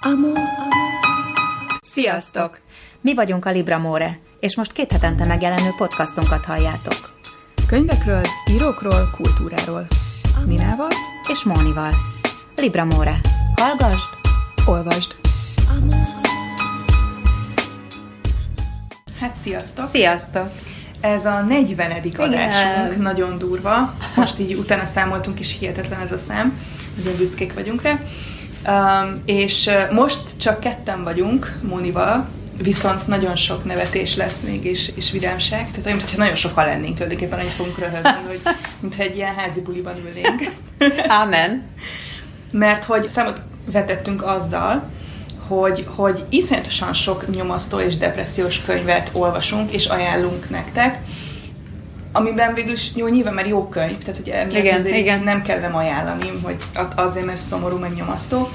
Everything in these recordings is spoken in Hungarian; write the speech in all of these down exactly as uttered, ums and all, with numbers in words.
Amor. Sziasztok! Mi vagyunk a Libra Móre, és most két hetente megjelenő podcastunkat halljátok. Könyvekről, írókról, kultúráról. Ninával és Mónival. Libra Móre. Hallgasd, olvasd! Hát sziasztok! Sziasztok! Ez a negyvenedik adásunk, igen. Nagyon durva. Most így utána számoltunk, is hihetetlen ez a szám. Nagyon büszkék vagyunk rá. Um, és most csak ketten vagyunk Mónival, viszont nagyon sok nevetés lesz még, és, és vidámság. Tehát olyan, mintha nagyon sokan lennénk, tulajdonképpen annyit fogunk röhögni, hogy mintha egy ilyen házi buliban ülnénk. Amen. Mert hogy számot vetettünk azzal, hogy, hogy iszonyatosan sok nyomasztó és depressziós könyvet olvasunk és ajánlunk nektek, amiben végül is jó, nyilván már jó könyv, tehát ugye igen, igen. nem kellene ajánlani, hogy azért, mert szomorú, meg nyomasztó.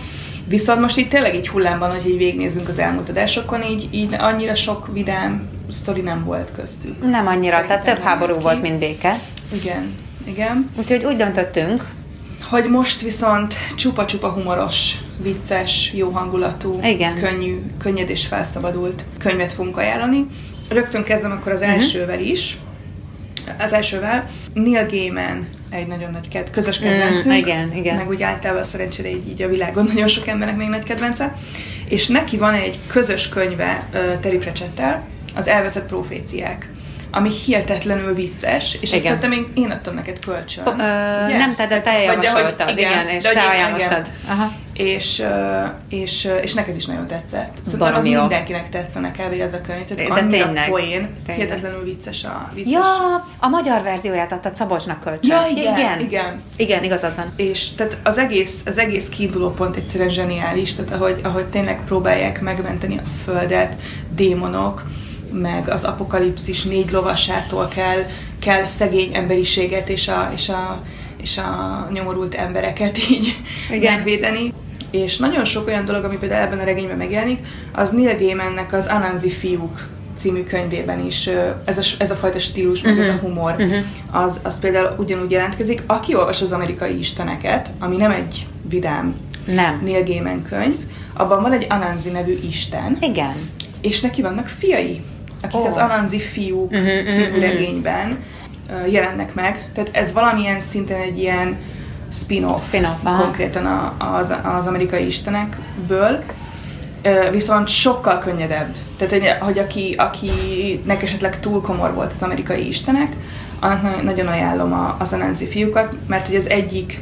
Viszont most így tényleg így hullámban, hogy így végignézzünk az elmúlt adásokon, így, így annyira sok vidám sztori nem volt köztük. Nem annyira, szerintem tehát több háború ki. Volt, mint béke. Igen, igen. Úgyhogy úgy döntöttünk, hogy most viszont csupa-csupa humoros, vicces, jó hangulatú, igen. könnyű, könnyed és felszabadult könyvet fogunk ajánlani. Rögtön kezdem akkor az uh-huh. elsővel is. Az elsővel Neil Gaiman egy nagyon nagy ked- közös kedvencünk, mm, igen, igen. meg úgy általában szerencsére így, így a világon nagyon sok embernek még nagy kedvence, és neki van egy közös könyve uh, Terry Pratchettel, az Elveszett próféciák, ami hihetetlenül vicces, és igen. azt tettem, én, én adtam neked kölcsön. Uh, nem, te, de te javasoltad, igen, igen, és te ajánlottad. És, uh, és, uh, és neked is nagyon tetszett. Szerintem az jó. mindenkinek tetszene kb. Ez a könyv. Tehát de annyira tényleg, poén, tényleg. Hihetetlenül vicces a vicces. Ja, a magyar verzióját adtad Szabosnak kölcsön. Ja, igen, igen. Igen, igen igazad van. És tehát az egész, az egész kiinduló pont egyszerűen zseniális, tehát ahogy, ahogy tényleg próbálják megmenteni a Földet démonok, meg az apokalipszis négy lovasától kell, kell szegény emberiséget és a, és a, és a nyomorult embereket így igen. megvédeni. És nagyon sok olyan dolog, ami például ebben a regényben megjelenik, az Neil Gaimannek az Anansi fiúk című könyvében is ez a, ez a fajta stílus, uh-huh. meg ez a humor, uh-huh. az, az például ugyanúgy jelentkezik. Aki olvas az amerikai isteneket, ami nem egy vidám nem. Neil Gaiman könyv, abban van egy Anansi nevű isten. Igen. És neki vannak fiai, akik oh. az Anansi fiúk uh-huh, uh-huh, című regényben uh, jelennek meg. Tehát ez valamilyen szinten egy ilyen spin-off, spin-off konkrétan a, az, az amerikai istenekből, uh, viszont sokkal könnyedebb. Tehát, hogy aki, akinek esetleg túl komor volt az amerikai istenek, annak nagyon, nagyon ajánlom a, az Anansi fiúkat, mert hogy az egyik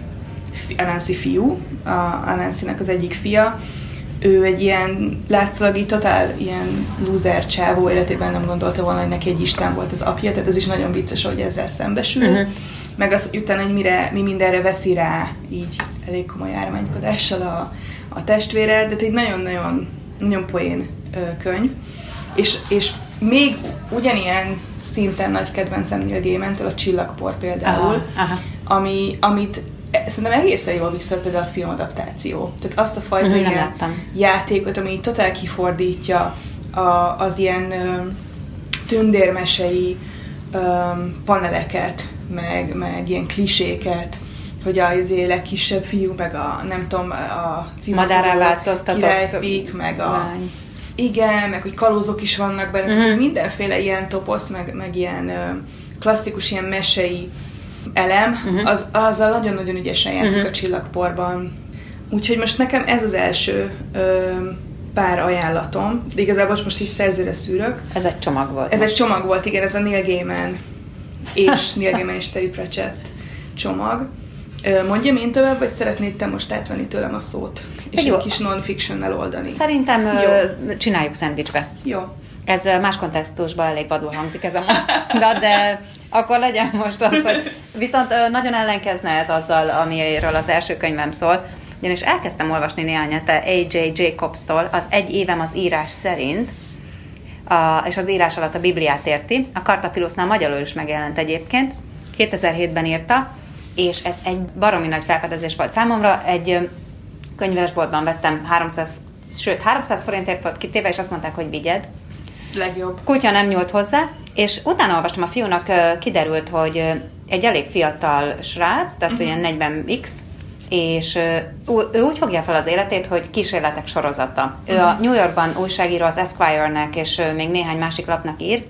Anansi fiú, a Anansinak az egyik fia, ő egy ilyen látszólag így totál ilyen lúzer csávó életében nem gondolta volna, hogy neki egy isten volt az apja, tehát ez is nagyon vicces, hogy ezzel szembesül. Uh-huh. Meg az, utána, hogy mire, mi mindenre veszi rá így elég komoly ármánykodással a, a testvére, de egy nagyon-nagyon nagyon poén ö, könyv. És, és még ugyanilyen szinten nagy kedvencem Neil Gaimantől a Csillagpor például, aha, aha. Ami, amit szerintem egészen jól vissza például a filmadaptáció. Tehát azt a fajta mm-hmm, ilyen játékot, ami totál kifordítja a, az ilyen öm, tündérmesei öm, paneleket, meg, meg ilyen kliséket, hogy az él legkisebb fiú, meg a nem tudom, a madárrá változtatott királyfik, meg a lány. Igen, meg hogy kalózok is vannak benne, mm-hmm. mindenféle ilyen toposz, meg, meg ilyen öm, klasszikus ilyen mesei elem, uh-huh. az, azzal nagyon-nagyon ügyesen játszik uh-huh. a Csillagporban. Úgyhogy most nekem ez az első ö, pár ajánlatom. De igazából most is szerzőre szűrök. Ez egy csomag volt. Ez most. Egy csomag volt, igen, ez a Neil Gaiman és Neil Gaiman és Terry Pratchett csomag. Mondjam én tovább, vagy szeretnéd te most átvenni tőlem a szót? És jó. Egy kis non-fiction-nel oldani. Szerintem jó. Csináljuk szendvicsbe. Jó. Ez más kontextusban elég vadul hangzik ez a mondat, de akkor legyen most az, hogy viszont nagyon ellenkezne ez azzal, amiről az első könyvem szól. Ugyanis elkezdtem olvasni néhány hete á jé. Jacobs-tól az Egy évem az írás szerint, a, és az írás alatt a Bibliát érti. A Kartafilosznál magyarul is megjelent egyébként. kétezer-hétben írta, és ez egy baromi nagy felfedezés volt számomra. Egy könyvesboltban vettem háromszáz, sőt háromszáz forintért volt kitéve, és azt mondták, hogy vigyed. Legjobb. Kutya nem nyúlt hozzá, és utána olvastam a fiúnak, kiderült, hogy egy elég fiatal srác, tehát uh-huh. olyan negyven x, és ő úgy fogja fel az életét, hogy kísérletek sorozata. Ő a New Yorkban újságíró az Esquire-nek, és még néhány másik lapnak ír,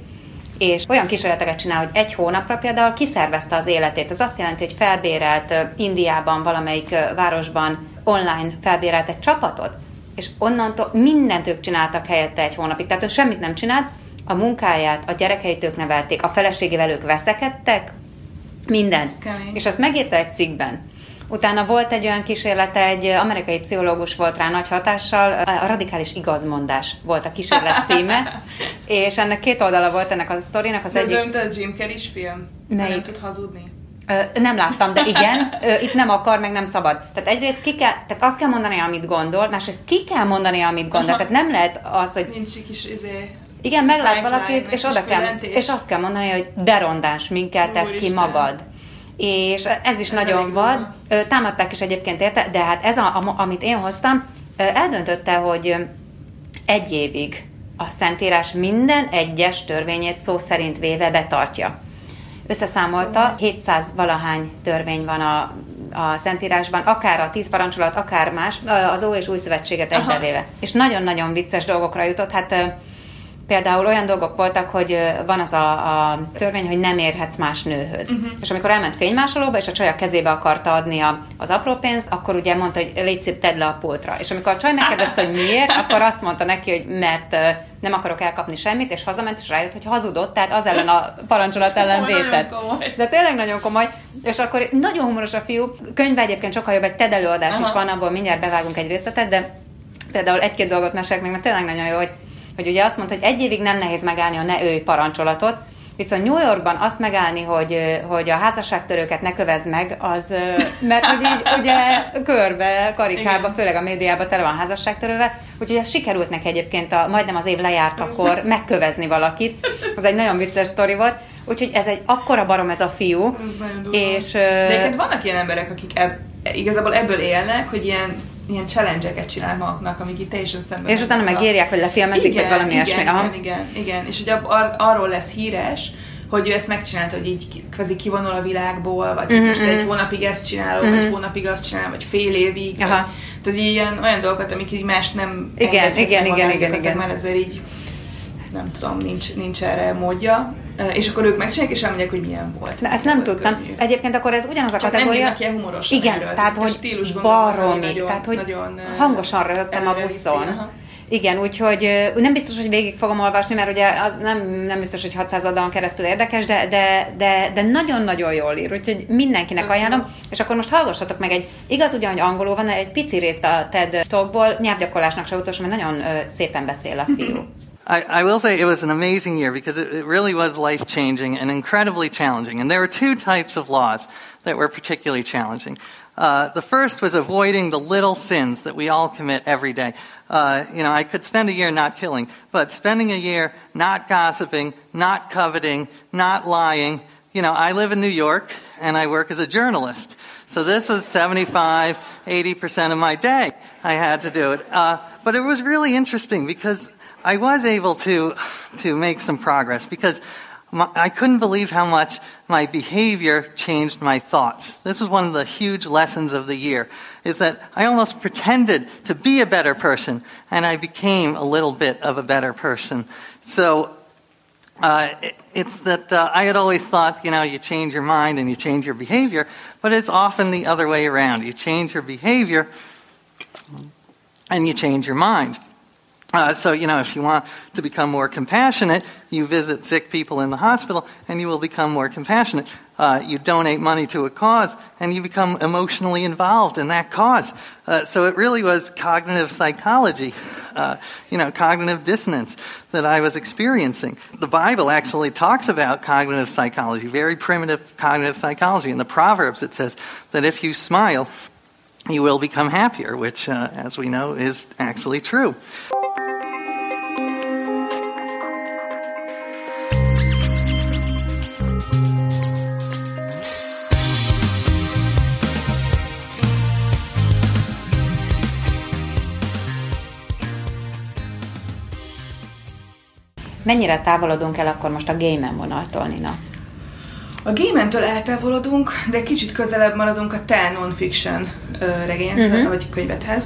és olyan kísérleteket csinál, hogy egy hónapra például kiszervezte az életét. Ez azt jelenti, hogy felbérelt Indiában, valamelyik városban online felbérelt egy csapatot, és onnantól mindent ők csináltak helyette egy hónapig. Tehát ő semmit nem csinált, a munkáját, a gyerekeit ők nevelték, a feleségével ők veszekedtek, minden. És azt megírta egy cikkben. Utána volt egy olyan kísérlete, egy amerikai pszichológus volt rá nagy hatással, a radikális igazmondás volt a kísérlet címe, és ennek két oldala volt ennek a sztorinak. Az egyik... mint a Jim Carrey-s film? Nem tud hazudni? Ö, nem láttam, de igen, ö, itt nem akar, meg nem szabad. Tehát egyrészt ki kell, tehát azt kell mondani, amit gondol, másrészt ki kell mondani, amit gondol. Tehát nem lehet az, hogy... nincs kis izé... igen, meglát valakit, és oda kell, és azt kell mondani, hogy derondás minket, tett ki magad. És ez is ez nagyon vad. Támadták is egyébként érte, de hát ez, a, a, amit én hoztam, eldöntötte, hogy egy évig a Szentírás minden egyes törvényét szó szerint véve betartja. Összeszámolta, hétszáz valahány törvény van a, a Szentírásban, akár a tíz parancsolat, akár más, az Ó és Új Szövetséget egybevéve. Aha. És nagyon-nagyon vicces dolgokra jutott, hát... például olyan dolgok voltak, hogy van az a, a törvény, hogy nem érhetsz más nőhöz. Uh-huh. És amikor elment fénymásolóba, és a csaj a kezébe akarta adni a, az apró pénzt, akkor ugye mondta, hogy légy szép, tedd le a pultra. És amikor a csaj megkérdezte, hogy miért, akkor azt mondta neki, hogy mert nem akarok elkapni semmit, és hazament, és rájött, hogy hazudott, tehát az ellen a parancsolat ellen vétett. De tényleg nagyon komoly. És akkor nagyon humoros a fiú. Könyve egyébként sokkal jobb, egy TED előadás Aha. is van, abból mindjárt bevágunk egy részletet, de például egy-két dolgot mesélek még, mert tényleg nagyon jó, hogy hogy ugye azt mondta, hogy egy évig nem nehéz megállni a ne őj parancsolatot, viszont New Yorkban azt megállni, hogy, hogy a házasságtörőket ne kövezd meg, az, mert hogy így ugye körbe, karikába, igen, főleg a médiában tele van házasságtörővel, úgyhogy ez sikerült neki egyébként a, majdnem az év lejártakor megkövezni valakit. Az egy nagyon vicces sztori volt. Úgyhogy ez egy akkora barom ez a fiú. Ez és, de egyébként vannak ilyen emberek, akik eb, igazából ebből élnek, hogy ilyen ilyen challenge-eket csinál maguknak, amik itt teljesen szemben. És utána megírják, hogy lefilmezik, vagy valami ilyesmi. Igen, igen, igen, igen. És ugye ar- arról lesz híres, hogy ő ezt megcsinálta, hogy így kvázi kivonul a világból, vagy mm-hmm. most egy hónapig ezt csinálod, mm-hmm. vagy hónapig azt csinál, vagy fél évig. Vagy, tehát ilyen olyan dolgokat, amik így más nem... Igen, engedhet, igen, igen, igen, igen, igen. Mert ezért így, nem tudom, nincs, nincs erre módja. És akkor ők megcsinálják, és elmondják, hogy milyen volt. Na, ezt nem tudtam. Könnyű. Egyébként akkor ez ugyanaz a csak kategória. Csak nem ilyen humorosan. Igen, erről. Tehát hogy baromig, tehát hogy nagyon, hangosan röhögtem a buszon. Szín, igen, úgyhogy nem biztos, hogy végig fogom olvasni, mert ugye az nem, nem biztos, hogy hatszáz oldalon keresztül érdekes, de, de, de, de nagyon-nagyon jól ír, úgyhogy mindenkinek okay. ajánlom. És akkor most hallgassatok meg egy, igaz ugyan, hogy angolul van, egy pici részt a TED Talkból, nyelvgyakorlásnak se utolsó, mert nagyon szépen beszél a fiú. I, I will say it was an amazing year because it, it really was life-changing and incredibly challenging. And there were two types of laws that were particularly challenging. Uh, the first was avoiding the little sins that we all commit every day. Uh, you know, I could spend a year not killing, but spending a year not gossiping, not coveting, not lying. You know, I live in New York and I work as a journalist. So this was seventy-five, eighty percent of my day I had to do it. Uh, but it was really interesting because... I was able to to make some progress because my, I couldn't believe how much my behavior changed my thoughts. This was one of the huge lessons of the year, is that I almost pretended to be a better person, and I became a little bit of a better person. So uh, it's that uh, I had always thought, you know, you change your mind and you change your behavior, but it's often the other way around. You change your behavior and you change your mind. Uh, so, you know, if you want to become more compassionate, you visit sick people in the hospital and you will become more compassionate. Uh, you donate money to a cause and you become emotionally involved in that cause. Uh, so it really was cognitive psychology, uh, you know, cognitive dissonance that I was experiencing. The Bible actually talks about cognitive psychology, very primitive cognitive psychology. In the Proverbs it says that if you smile, you will become happier, which, uh, as we know, is actually true. Mennyire távolodunk el akkor most a Gaiman vonaltól, Nina? A Gaimantől eltávolodunk, de kicsit közelebb maradunk a té e non-fiction regényhez, uh-huh. vagy könyvethez.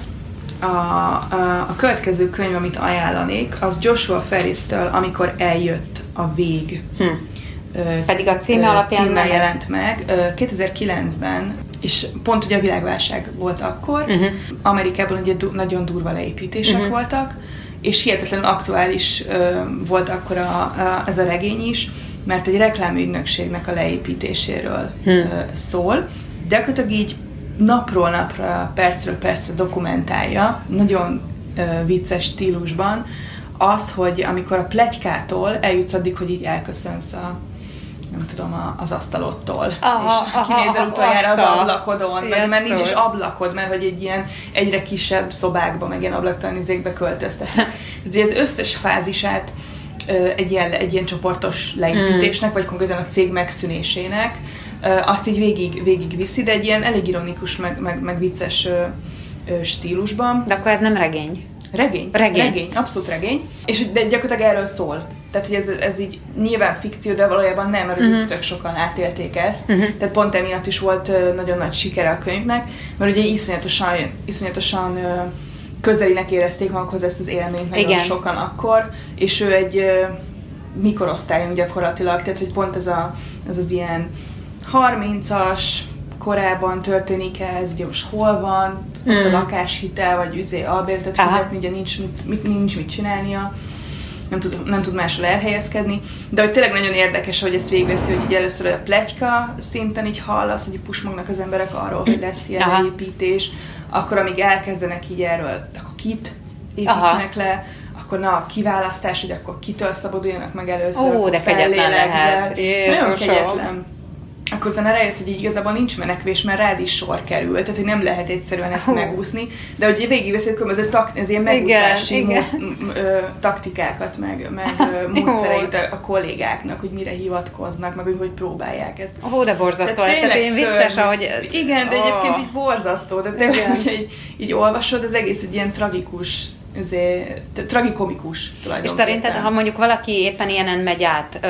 A, a, a következő könyv, amit ajánlanék, az Joshua Ferris-től Amikor eljött a vég. Hm. Pedig a címe alapján címe jelent meg. kétezer-kilencben, és pont ugye a világválság volt akkor, uh-huh. Amerikában ugye du- nagyon durva leépítések uh-huh. voltak, és hihetetlenül aktuális ö, volt akkor a, a, ez a regény is, mert egy reklámügynökségnek a leépítéséről uh-huh. ö, szól. Gyakorlatilag így napról napra, percről percre dokumentálja, nagyon ö, vicces stílusban, azt, hogy amikor a pletykától eljutsz addig, hogy így elköszönsz a, nem tudom, a, az asztalottól. Aha, és kinézel utoljára az ablakodon, yes, mert nincs is ablakod, mert hogy egy ilyen egyre kisebb szobákba, meg ilyen ablaktani izékbe költöztek. Tehát az összes fázisát egy ilyen, egy ilyen csoportos leépítésnek, mm. vagy konkrétan a cég megszűnésének, azt így végig, végig viszi, de egy ilyen elég ironikus, meg, meg, meg vicces stílusban. De akkor ez nem regény? Regény, regény, regény, abszolút regény, és de gyakorlatilag erről szól. Tehát, hogy ez, ez így nyilván fikció, de valójában nem, mert uh-huh. tök sokan átélték ezt. Uh-huh. Tehát pont emiatt is volt nagyon nagy sikere a könyvnek, mert ugye iszonyatosan, iszonyatosan közelinek érezték magukhoz ezt az élményt nagyon igen. sokan akkor, és ő egy mikorosztályunk gyakorlatilag, tehát, hogy pont ez, a, ez az ilyen harmincas korában történik ez, ugye most hol van, mm. a lakáshitel, vagy üzé albérletet fizetni, ugye nincs mit, mit, nincs mit csinálnia, nem tud, nem tud máshol elhelyezkedni, de hogy tényleg nagyon érdekes, hogy ezt végigveszi, hogy így először a pletyka szinten így hallasz, hogy pusmognak az emberek arról, hogy lesz ilyen aha. építés, akkor amíg elkezdenek így erről, akkor kit építsenek aha. le, akkor na a kiválasztás, hogy akkor kitől szabaduljanak meg először, ó, de kegyetlen lehet. Nagyon kegyetlen. Akkor utána rájössz, hogy így igazából nincs menekvés, mert rád is sor kerül, tehát hogy nem lehet egyszerűen ezt oh. megúszni, de ugye végigveszi, hogy különböző tak- az ilyen megúszási igen, mód, igen. Ö, taktikákat, meg, meg módszereit a, a kollégáknak, hogy mire hivatkoznak, meg úgy, hogy próbálják ezt. Ó, de borzasztó, tehát, tehát én vicces, ahogy... Igen, de oh. egyébként így borzasztó, de tényleg, hogyha így, így olvasod, az egész egy ilyen tragikus... Ezért, tragikomikus tulajdonképpen. És szerinted, ha mondjuk valaki éppen ilyenen megy át, ö,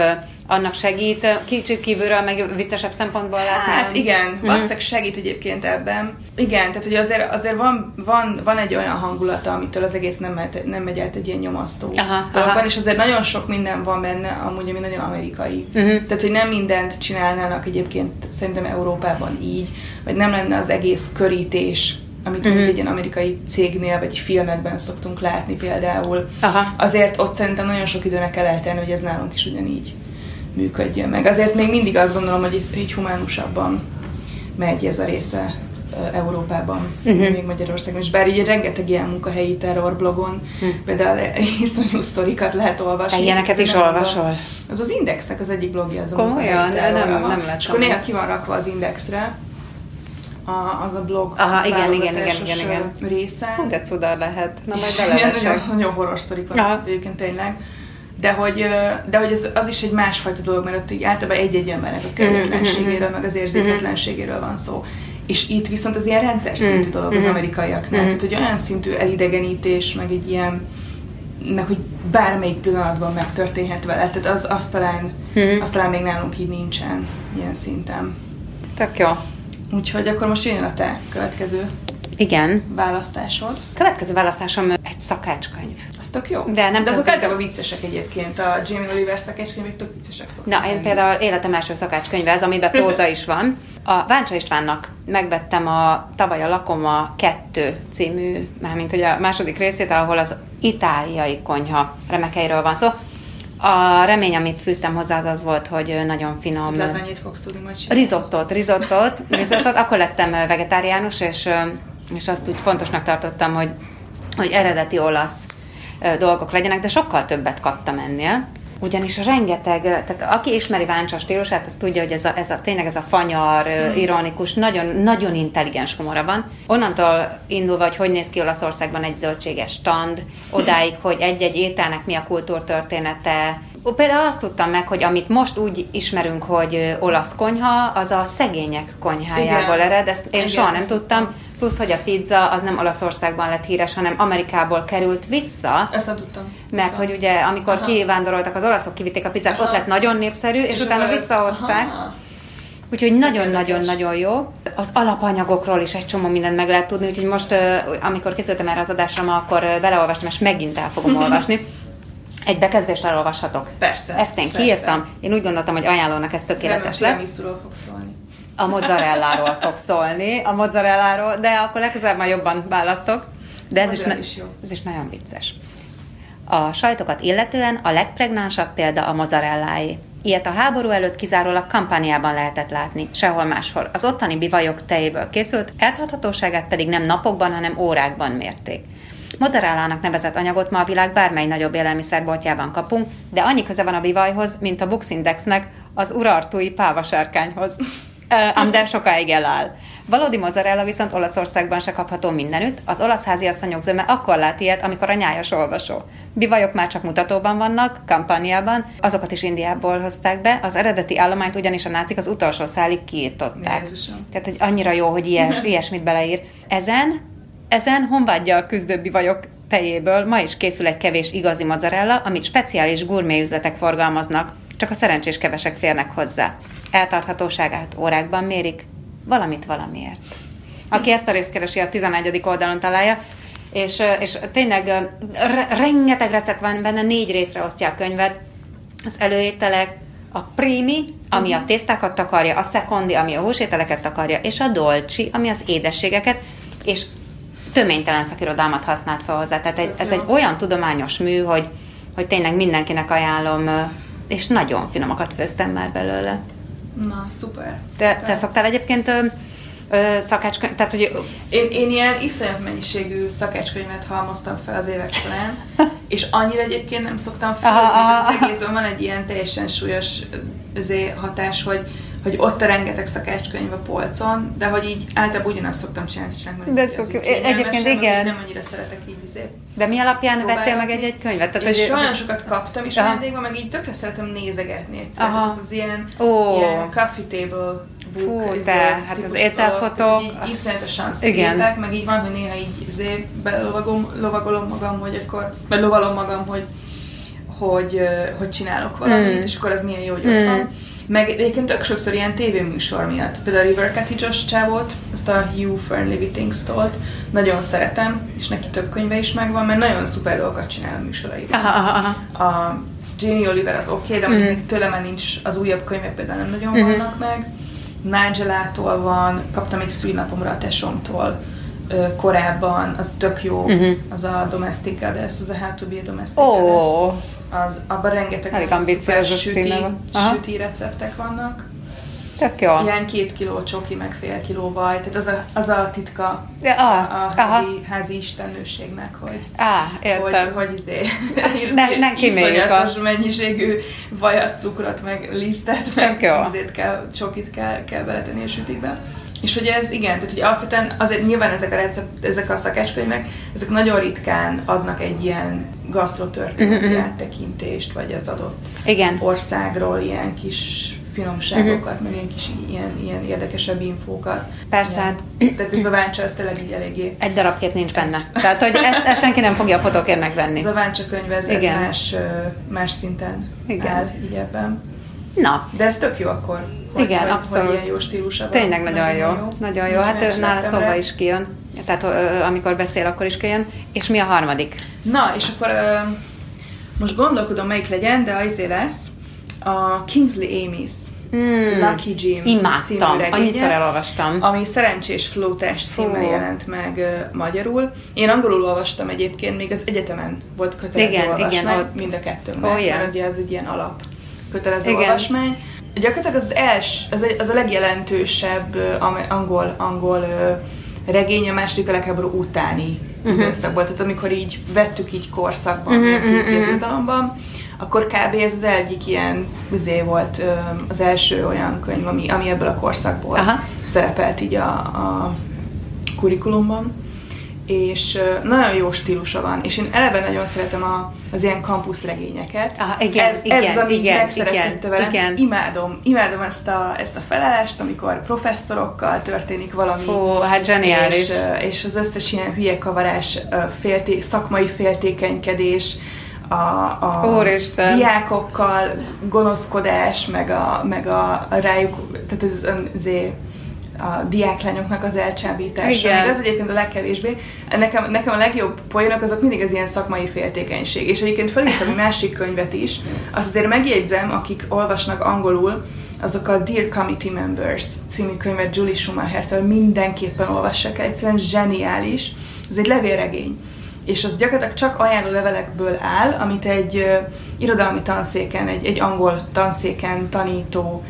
annak segít, kicsit kívülről, meg viccesebb szempontból látni? Hát nem? Igen, mm-hmm. valószínűleg segít egyébként ebben. Igen, tehát hogy azért, azért van, van, van egy olyan hangulata, amitől az egész nem, met, nem megy át egy ilyen nyomasztó aha, dologban, aha. és azért nagyon sok minden van benne, amúgy, ami nagyon amerikai. Mm-hmm. Tehát, hogy nem mindent csinálnának egyébként szerintem Európában így, vagy nem lenne az egész körítés, amit mm-hmm. egy ilyen amerikai cégnél, vagy filmekben szoktunk látni például. Aha. Azért ott szerintem nagyon sok időnek kell eltenni, hogy ez nálunk is ugyanígy működjön meg. Azért még mindig azt gondolom, hogy így humánusabban megy ez a része Európában, mm-hmm. még Magyarországon is. Bár így rengeteg ilyen munkahelyi terrorblogon, mm. például iszonyú sztorikat lehet olvasni. Ilyeneket is olvasol? Az az Indexnek az egyik blogja, az a munkahelyi terrorban. És akkor néha ki van rakva az Indexre, A, az a blog aha, igen, igen, igen, igen, igen. része. Hú, de cudar lehet. Na, majd nagyon, nagyon horror sztorik van egyébként tényleg. De hogy, de hogy ez, az is egy másfajta dolog, mert ott így általában egy-egy embernek a kegyetlenségéről, meg az érzéketlenségéről van szó. És itt viszont az ilyen rendszer szintű dolog az amerikaiaknál. Tehát, hogy olyan szintű elidegenítés, meg egy ilyen, meg hogy bármelyik pillanatban megtörténhet vele. Tehát az, az, talán, az talán még nálunk így nincsen ilyen szinten. Tök jó. Úgyhogy akkor most jön a te következő igen. választásod. Következő választásom egy szakácskönyv. Az tök jó. De, nem De azok általában viccesek egyébként. A Jamie Oliver szakácskönyvek tök viccesek szoktak. Na, én például életem első szakácskönyve, ez, amiben próza is van. A Váncsa Istvánnak megvettem a tavaly a Lakoma kettő című, mármint ugye a második részét, ahol az itáliai konyha remekeiről van szó. A remény, amit fűztem hozzá, az az volt, hogy nagyon finom... Lazányét fogsz tudni majd csinálni. Rizottot, rizottot, rizottot. Akkor lettem vegetáriánus, és, és azt úgy fontosnak tartottam, hogy, hogy eredeti olasz dolgok legyenek, de sokkal többet kaptam ennél. Ugyanis rengeteg, tehát aki ismeri Váncsa stílusát, az tudja, hogy ez a, ez a, tényleg ez a fanyar, mm. ironikus, nagyon, nagyon intelligens humora van. Onnantól indulva, hogy hogy néz ki Olaszországban egy zöldséges stand, odáig, hogy egy-egy ételnek mi a kultúrtörténete. Például azt tudtam meg, hogy amit most úgy ismerünk, hogy olasz konyha, az a szegények konyhájából igen. ered, ezt én igen, soha nem tudtam. Plusz, hogy a pizza az nem Olaszországban lett híres, hanem Amerikából került vissza. Ezt nem tudtam. Mert vissza. Hogy ugye, amikor aha. kivándoroltak az olaszok, kivitték a pizzát, aha. ott lett nagyon népszerű, és, és utána visszahozták. Aha. Úgyhogy nagyon-nagyon-nagyon jó. Az alapanyagokról is egy csomó mindent meg lehet tudni, úgyhogy most, amikor készültem erre az adásra, ma, akkor beleolvastam, és megint el fogom olvasni. Egy bekezdést elolvashatok. Persze. Ezt én kiírtam. Én úgy gondoltam, hogy ajánlónak ez tökéletes lett. Tiramiszúról fog szólni. A mozzarelláról fog szólni, a mozzarelláról, de akkor legközelebb már jobban választok. De ez is, na- is ez is nagyon vicces. A sajtokat illetően a legpregnánsabb példa a mozzarelláé. Ilyet a háború előtt kizárólag Kampániában lehetett látni, sehol máshol. Az ottani bivajok tejéből készült, eltarthatóságát pedig nem napokban, hanem órákban mérték. Mozzarellának nevezett anyagot ma a világ bármely nagyobb élelmiszerboltjában kapunk, de annyi köze van a bivajhoz, mint a Bux Indexnek az urartúi pávasárkányhoz. Ám de sokáig eláll. Valódi mozzarella viszont Olaszországban se kapható mindenütt, az olasz háziasszonyok zöme akkor lát ilyet, amikor a nyájas olvasó. Bivajok már csak mutatóban vannak, Kampániában, azokat is Indiából hozták be, az eredeti állományt ugyanis a nácik az utolsó szálig kiirtották. Jézusom. Tehát, hogy annyira jó, hogy ilyes, ilyesmit beleír. Ezen, ezen honvágyjal küzdő bivajok tejéből ma is készül egy kevés igazi mozzarella, amit speciális gurmé üzletek forgalmaznak, csak a szerencsés kevesek férnek hozzá. Eltarthatóságát órákban mérik, valamit valamiért. Aki ezt a részt keresi, a tizenegyedik oldalon találja, és, és tényleg re- rengeteg recept van benne, négy részre osztja a könyvet. Az előételek, a primi, ami a tésztákat takarja, a szekondi, ami a húsételeket takarja, és a dolci, ami az édességeket, és töménytelen szakirodalmat használt fel hozzá. Tehát egy, ez egy olyan tudományos mű, hogy, hogy tényleg mindenkinek ajánlom, és nagyon finomakat főztem már belőle. Na, szuper. Te, te szoktál egyébként ö, ö, szakácskönyvet? Tehát, hogy... Én, én ilyen iszonyat mennyiségű szakácskönyvet halmoztam fel az évek során, és annyira egyébként nem szoktam felhozni, mert az egészben van egy ilyen teljesen súlyos hatás, hogy, hogy ott a rengeteg szakácskönyv a polcon, de hogy így általában ugyanazt szoktam csinálni, csinálni de az így egyébként igen. Nem annyira szeretek így vizébb. De mi alapján próbálni. Vettél meg egy-egy könyvet? Tehát, hogy olyan sokat kaptam, és vendégben meg így tökre szeretem nézegetni egyszer. Ez az ilyen, oh. ilyen coffee table book. Fú, de hát az ételfotók. Iszonyatosan szépek, meg így van, hogy néha így izé, belovagolom magam, hogy akkor, belovalom magam, hogy, hogy, hogy csinálok valamit, mm. és akkor az milyen jó, hogy mm. ott van. Meg egyébként tök sokszor ilyen tévéműsor miatt. Például a River Cottage-os csávót, azt a Hugh Fearnley-Whittingstallt nagyon szeretem, és neki több könyve is megvan, mert nagyon szuper dolgokat csinál a műsoraiban. A Jamie Oliver az oké, okay, de mm. még tőle már nincs, az újabb könyvek például nem nagyon mm-hmm. vannak meg. Nigelától van, kaptam egy szülinapomra a tesómtól ö, korábban, az tök jó, mm-hmm. az a Domestic Goddess, az a How to be a Domestic Goddess. Oh. Az, abban rengeteg szuper süti, süti receptek vannak. Tök jó. Ilyen két kiló csoki, meg fél kiló vaj. Tehát az a, az a titka ja, ah, a házi, házi istennőségnek, hogy, ah, hogy, hogy izé, ne, ne iszonyatos mennyiségű vajat, cukrot, meg lisztet, meg izét kell, csokit kell, kell beletenni a sütikbe. És hogy ez igen, tehát hogy alapvetően azért nyilván ezek a, recept, ezek a szakácskönyvek, ezek nagyon ritkán adnak egy ilyen gasztrotörténeti áttekintést, vagy az adott igen. országról ilyen kis finomságokat, uh-huh. meg ilyen kis ilyen, ilyen érdekesebb infókat. Persze. Hát. Tehát ez a Váncsa, ez tényleg így eléggé... Egy darab kép nincs benne. Tehát, hogy ezt, ezt senki nem fogja a fotókért megvenni. Ez a Váncsa könyv, ez, ez más, más szinten igen. áll így ebben. Na. De ez tök jó akkor. Hogy, igen, hogy, abszolút. Hogy ilyen jó stílusa van. Tényleg nagyon, nagyon jó. jó. Nagyon jó. Hát ő nála szóba rá. Is kijön. Tehát ö, amikor beszél, akkor is kijön. És mi a harmadik? Na, és akkor ö, most gondolkodom, melyik legyen, de azért lesz. A Kingsley Amis. Mm. Lucky Jim. Imádtam. Annyiszor elolvastam. Ami Szerencsés flótás címmel oh. jelent meg ö, magyarul. Én angolul olvastam egyébként, még az egyetemen volt kötelező igen, olvasmány. Igen, mind a kettőmben. Oh, yeah. Mert ugye az egy ilyen alap kötelező igen. olvasmány. Gyakorlatilag az, els, az, az a legjelentősebb angol, angol regény a második világháború utáni uh-huh. időszakból. Tehát amikor így vettük így korszakban, uh-huh, így az irodalomban, akkor kb. Ez az egyik ilyen izé volt az első olyan könyv, ami, ami ebből a korszakból aha. szerepelt így a, a kurikulumban. És nagyon jó stílusa van, és én eleve nagyon szeretem a, az ilyen kampuszregényeket. Ah, igen, ez, igen, ez az, amit megszeretette velem. Igen. Imádom, imádom ezt a, ezt a felállást, amikor professzorokkal történik valami. Ó, hát zseniális. És, és az összes ilyen hülye kavarás, félté, szakmai féltékenykedés, a, a diákokkal gonoszkodás, meg a, meg a, a rájuk, tehát ez azért a diáklányoknak az elcsábítása. Még az egyébként a legkevésbé. Nekem, nekem a legjobb poénok azok mindig az ilyen szakmai féltékenység. És egyébként felírtam egy másik könyvet is. Azt azért megjegyzem, akik olvasnak angolul, azok a Dear Committee Members című könyvet Julie Schumachertől mindenképpen olvassák el. Egyszerűen zseniális. Ez egy levélregény. És az gyakorlatilag csak ajánló levelekből áll, amit egy uh, irodalmi tanszéken, egy, egy angol tanszéken tanító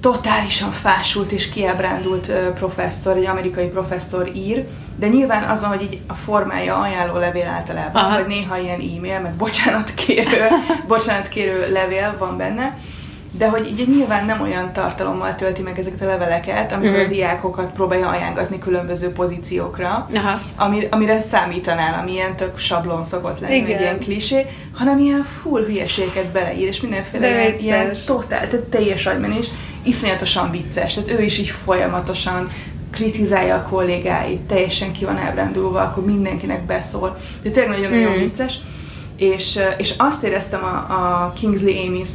totálisan fásult és kiábrándult uh, professzor, egy amerikai professzor ír, de nyilván az van, hogy így a formája ajánlólevél általában, aha, vagy néha ilyen e-mail, meg bocsánatkérő, bocsánatkérő levél van benne, de hogy így nyilván nem olyan tartalommal tölti meg ezeket a leveleket, amikor mm-hmm. a diákokat próbálja ajángatni különböző pozíciókra, amire, amire számítanál, ami ilyen tök sablon szokott lenni, igen, ilyen klisé, hanem ilyen full hülyeséget beleír, és mindenféle ilyen, ilyen totál, tehát teljes agymenés, iszonyatosan vicces, tehát ő is így folyamatosan kritizálja a kollégáit, teljesen ki van ábrándulva, akkor mindenkinek beszól, de tényleg nagyon-nagyon mm. nagyon vicces, és, és azt éreztem a, a Kingsley Amis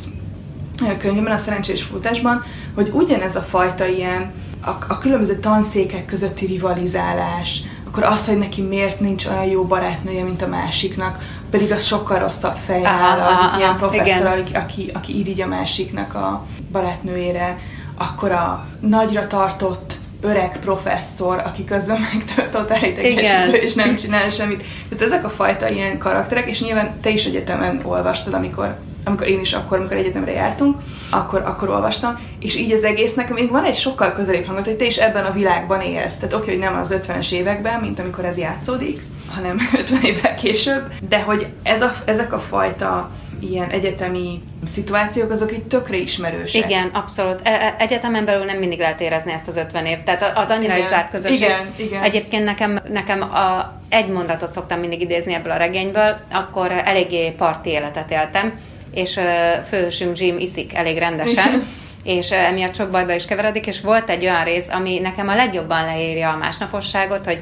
könyvben, a Szerencsés flótásban, hogy ugyanez a fajta ilyen a, a különböző tanszékek közötti rivalizálás, akkor az, hogy neki miért nincs olyan jó barátnője, mint a másiknak, pedig az sokkal rosszabb fejnál, ilyen professzor, aki, aki, aki irigy a másiknak a barátnőjére, akkor a nagyra tartott öreg professzor, aki közben meg totál idegesítő, és nem csinál semmit. Tehát ezek a fajta ilyen karakterek, és nyilván te is egyetemen olvastad, amikor amikor én is akkor, amikor egyetemre jártunk, akkor, akkor olvastam, és így az egésznek még van egy sokkal közelébb hangot, hogy te is ebben a világban élsz. Tehát oké, hogy nem az ötvenes években, mint amikor ez játszódik, hanem ötven évvel később, de hogy ez a, ezek a fajta ilyen egyetemi szituációk, azok itt tökre ismerősek. Igen, abszolút. Egyetemen belül nem mindig lehet érezni ezt az ötven év. Tehát az annyira egy zárt közösség. Igen, igen. Egyébként nekem, nekem a, egy mondatot szoktam mindig idézni ebből a regényből, akkor eléggé parti életet éltem, és főhősünk Jim iszik elég rendesen, és emiatt sok bajba is keveredik, és volt egy olyan rész, ami nekem a legjobban leírja a másnaposságot, hogy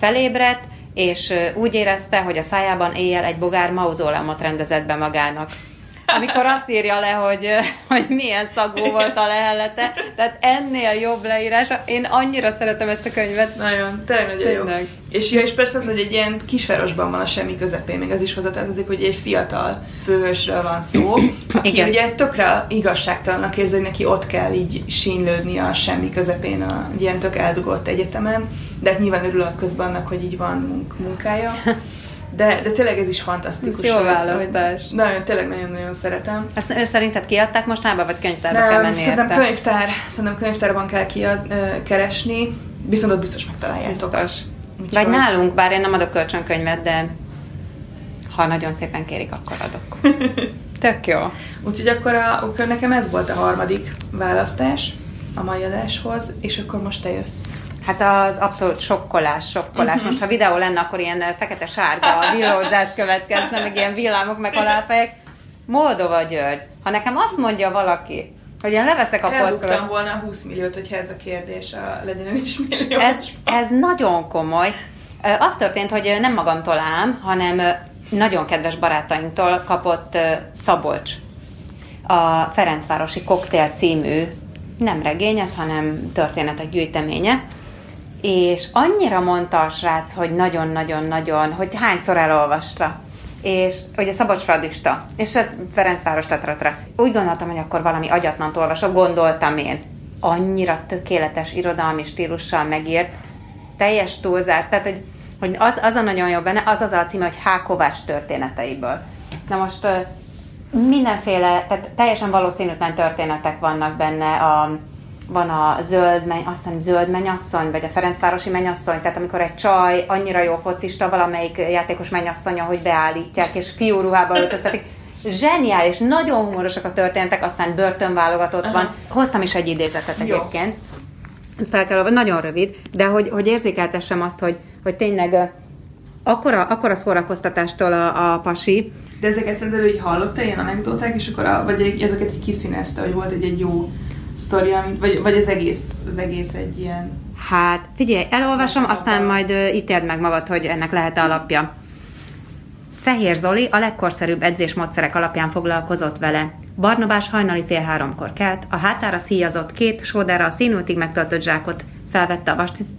felébredt, és úgy érezte, hogy a szájában éjjel egy bogár mauzóleumot rendezett be magának. Amikor azt írja le, hogy, hogy milyen szagú volt a lehellete, tehát ennél jobb leírása. Én annyira szeretem ezt a könyvet. Nagyon, tényleg jó. És, ja, és persze az, hogy egy ilyen kisvárosban van a semmi közepén, még az is hozzátartozik, hogy egy fiatal főhősről van szó, aki igen, ugye tökre igazságtalannak érzi, hogy neki ott kell így sínylődni a semmi közepén, a, egy ilyen tök eldugott egyetemen, de hát nyilván örül közben annak, hogy így van munk- munkája. De, de tényleg ez is fantasztikus. Ez jó választás. Hogy, nagyon, tényleg nagyon-nagyon szeretem. Ezt szerinted kiadták mostanában, vagy könyvtárba nem, kell menni szerintem érte? Könyvtár, szerintem könyvtárban kell kiad, uh, keresni, viszont ott biztos megtaláljátok. Biztos. Úgy vagy van. Nálunk, bár én nem adok kölcsönkönyvet, de ha nagyon szépen kérik, akkor adok. Tök jó. Úgyhogy akkor, a, akkor nekem ez volt a harmadik választás a mai adáshoz, és akkor most te jössz. Hát az abszolút sokkolás, sokkolás. Uh-huh. Most, ha videó lenne, akkor ilyen fekete-sárga villódzás következne, meg ilyen villámok, meg halálfejek. Moldova György. Ha nekem azt mondja valaki, hogy én leveszek a polcról... Elbuktam volna húsz milliót, hogyha ez a kérdés a legyen is milliós. Ez, ez nagyon komoly. Az történt, hogy nem magamtól ám, hanem nagyon kedves barátainktól kapott Szabolcs a Ferencvárosi Koktél című, nem regény ez, hanem történetek gyűjteménye. És annyira mondta a srác, hogy nagyon-nagyon-nagyon, hogy hányszor elolvasta. És ugye Szabolcs fradista, és Ferencváros tetratra. Úgy gondoltam, hogy akkor valami agyatlant olvasok, gondoltam én. Annyira tökéletes irodalmi stílussal megírt, teljes túlzárt, tehát hogy, hogy az, az a nagyon jó benne, az az a címe, hogy H. Kovács történeteiből. Na most mindenféle, tehát teljesen valószínűtlen történetek vannak benne a... Van a zöld, menny, azt hiszem, zöld mennyasszony, vagy a Ferencvárosi mennyasszony, tehát amikor egy csaj annyira jó focista, valamelyik játékos mennyasszonya, hogy beállítják, és fiú ruhába öltöztetik. Zseniális, nagyon humorosak a történetek, aztán börtönválogatott van. Hoztam is egy idézetet egyébként. Ez fel kell, nagyon rövid, de hogy, hogy érzékeltessem azt, hogy, hogy tényleg akkora, akkora szórakoztatástól a, a pasi. De ezeket szerintem így hallotta, ilyen anekdoták, és akkor a, vagy ezeket így kiszínezte, hogy volt egy, egy jó... sztoria, vagy, vagy az, egész, az egész egy ilyen... Hát, figyelj, elolvasom, aztán majd ítéld meg magad, hogy ennek lehet alapja. Fehér Zoli a legkorszerűbb edzésmódszerek alapján foglalkozott vele. Barnabás hajnali fél háromkor kelt, a hátára szíjazott két sódára a színültig megtöltött zsákot, felvette a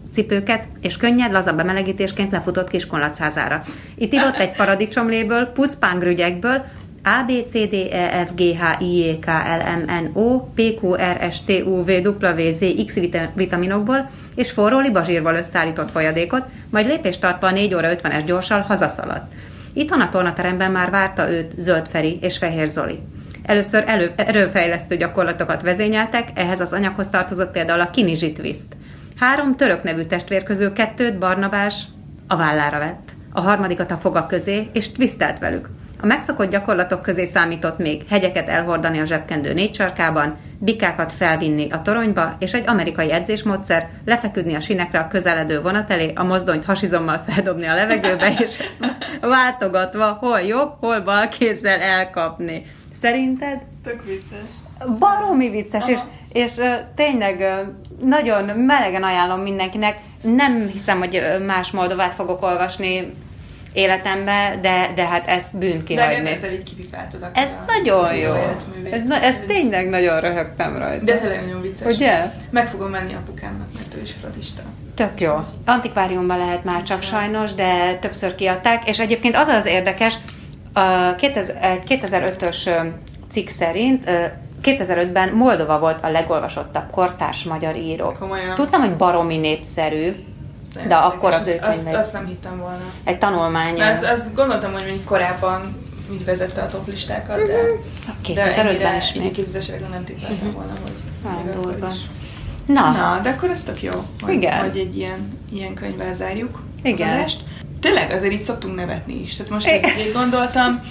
vascipőket, és könnyed, laza bemelegítésként lefutott Kiskunlachházára. Itt ivott egy paradicsomléből, puszpángrügyekből, A, B, C, D, E, F, G, H, I, E, K, L, M, N, O, P, Q, R, S, T, U, V, W, Z, X vitaminokból és forró libazsírval összeállított folyadékot, majd lépést tartva a négy óra ötvenes gyorssal hazaszaladt. Itthon a tornateremben már várta őt Zöld Feri és Fehér Zoli. Először elő, erőfejlesztő gyakorlatokat vezényeltek, ehhez az anyaghoz tartozott például a kinizsitviszt. Három török nevű testvér közül kettőt Barnabás a vállára vett, a harmadikat a foga közé, és twisztelt velük. A megszokott gyakorlatok közé számított még hegyeket elhordani a zsebkendő négy sarkában, bikákat felvinni a toronyba, és egy amerikai edzésmódszer, lefeküdni a sínekre a közeledő vonat elé, a mozdonyt hasizommal feldobni a levegőbe, és váltogatva hol jobb, hol bal kézzel elkapni. Szerinted? Tök vicces. Baromi vicces, és, és tényleg nagyon melegen ajánlom mindenkinek. Nem hiszem, hogy más Moldovát fogok olvasni életembe, de, de hát ezt bűn kihagyni. De ezzel így kipipáltod akkor. Ez nagyon jó. Ez, na, ez tényleg nagyon röhögtem rajta. De tényleg nagyon vicces. Ugye? Meg fogom menni apukámnak, mert ő is fradista. Tök jó. Antikváriumban lehet már csak sajnos, de többször kiadták, és egyébként az az érdekes, a kétezer-ötös cikk szerint kétezer-ötben Moldova volt a legolvasottabb kortárs magyar író. Komolyan. Tudtam, hogy baromi népszerű, de érdekes. Akkor az ő azt, azt nem hittem volna. Egy tanulmány. Azt, azt gondoltam, hogy még korábban így vezette a toplistákat, de, mm-hmm. de ennyire is még képzésekre nem tippeltem mm-hmm. volna, hogy még akkor is. Na. Na, de akkor ez tök jó, hogy, hogy egy ilyen, ilyen könyvvel zárjuk az adást. Tényleg azért így szoktunk nevetni is. Tehát most így gondoltam,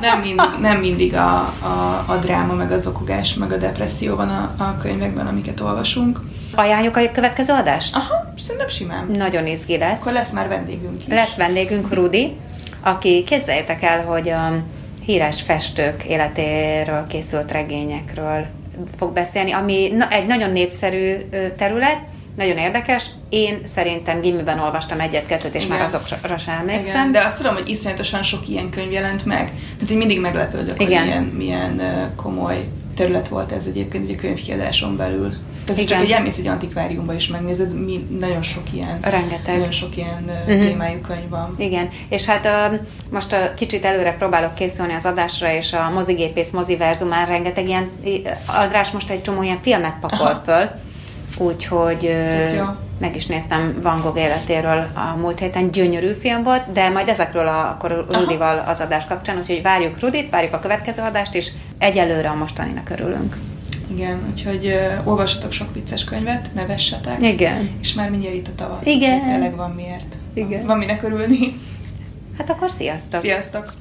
nem mindig, nem mindig a, a, a dráma, meg az okogás, meg a depresszió van a, a könyvekben, amiket olvasunk. Ajánljuk a következő adást? Aha, szerintem simán. Nagyon izgi lesz. Akkor lesz már vendégünk is. Lesz vendégünk, Rudi, aki képzeljétek el, hogy a híres festők életéről készült regényekről fog beszélni, ami egy nagyon népszerű terület, nagyon érdekes. Én szerintem gimiben olvastam egyet-kettőt, és igen. Már azokra sem emlékszem. Igen, de azt tudom, hogy iszonyatosan sok ilyen könyv jelent meg. Tehát én mindig meglepődök, igen. hogy milyen, milyen komoly terület volt ez egyébként egy könyvkiadáson belül. Tehát igen. Csak, hogy elmész egy antikváriumba is megnézed, mi, nagyon sok ilyen, rengeteg. Nagyon sok ilyen uh-huh. témájú könyv van. Igen, és hát uh, most uh, kicsit előre próbálok készülni az adásra, és a mozigépész moziverzumán rengeteg ilyen adrás most egy csomó ilyen filmet pakol aha. föl, úgyhogy uh, meg is néztem Van Gogh életéről a múlt héten, gyönyörű film volt, de majd ezekről a, akkor Rudival aha. az adás kapcsán, úgyhogy várjuk Rudit, várjuk a következő adást, és egyelőre a mostaninak örülünk. Igen, úgyhogy uh, olvassatok sok vicces könyvet, nevessetek. Igen. És már mindjárt itt a tavasz. Igen. Tényleg van miért. Igen. Van, van minek örülni. Hát akkor sziasztok. Sziasztok.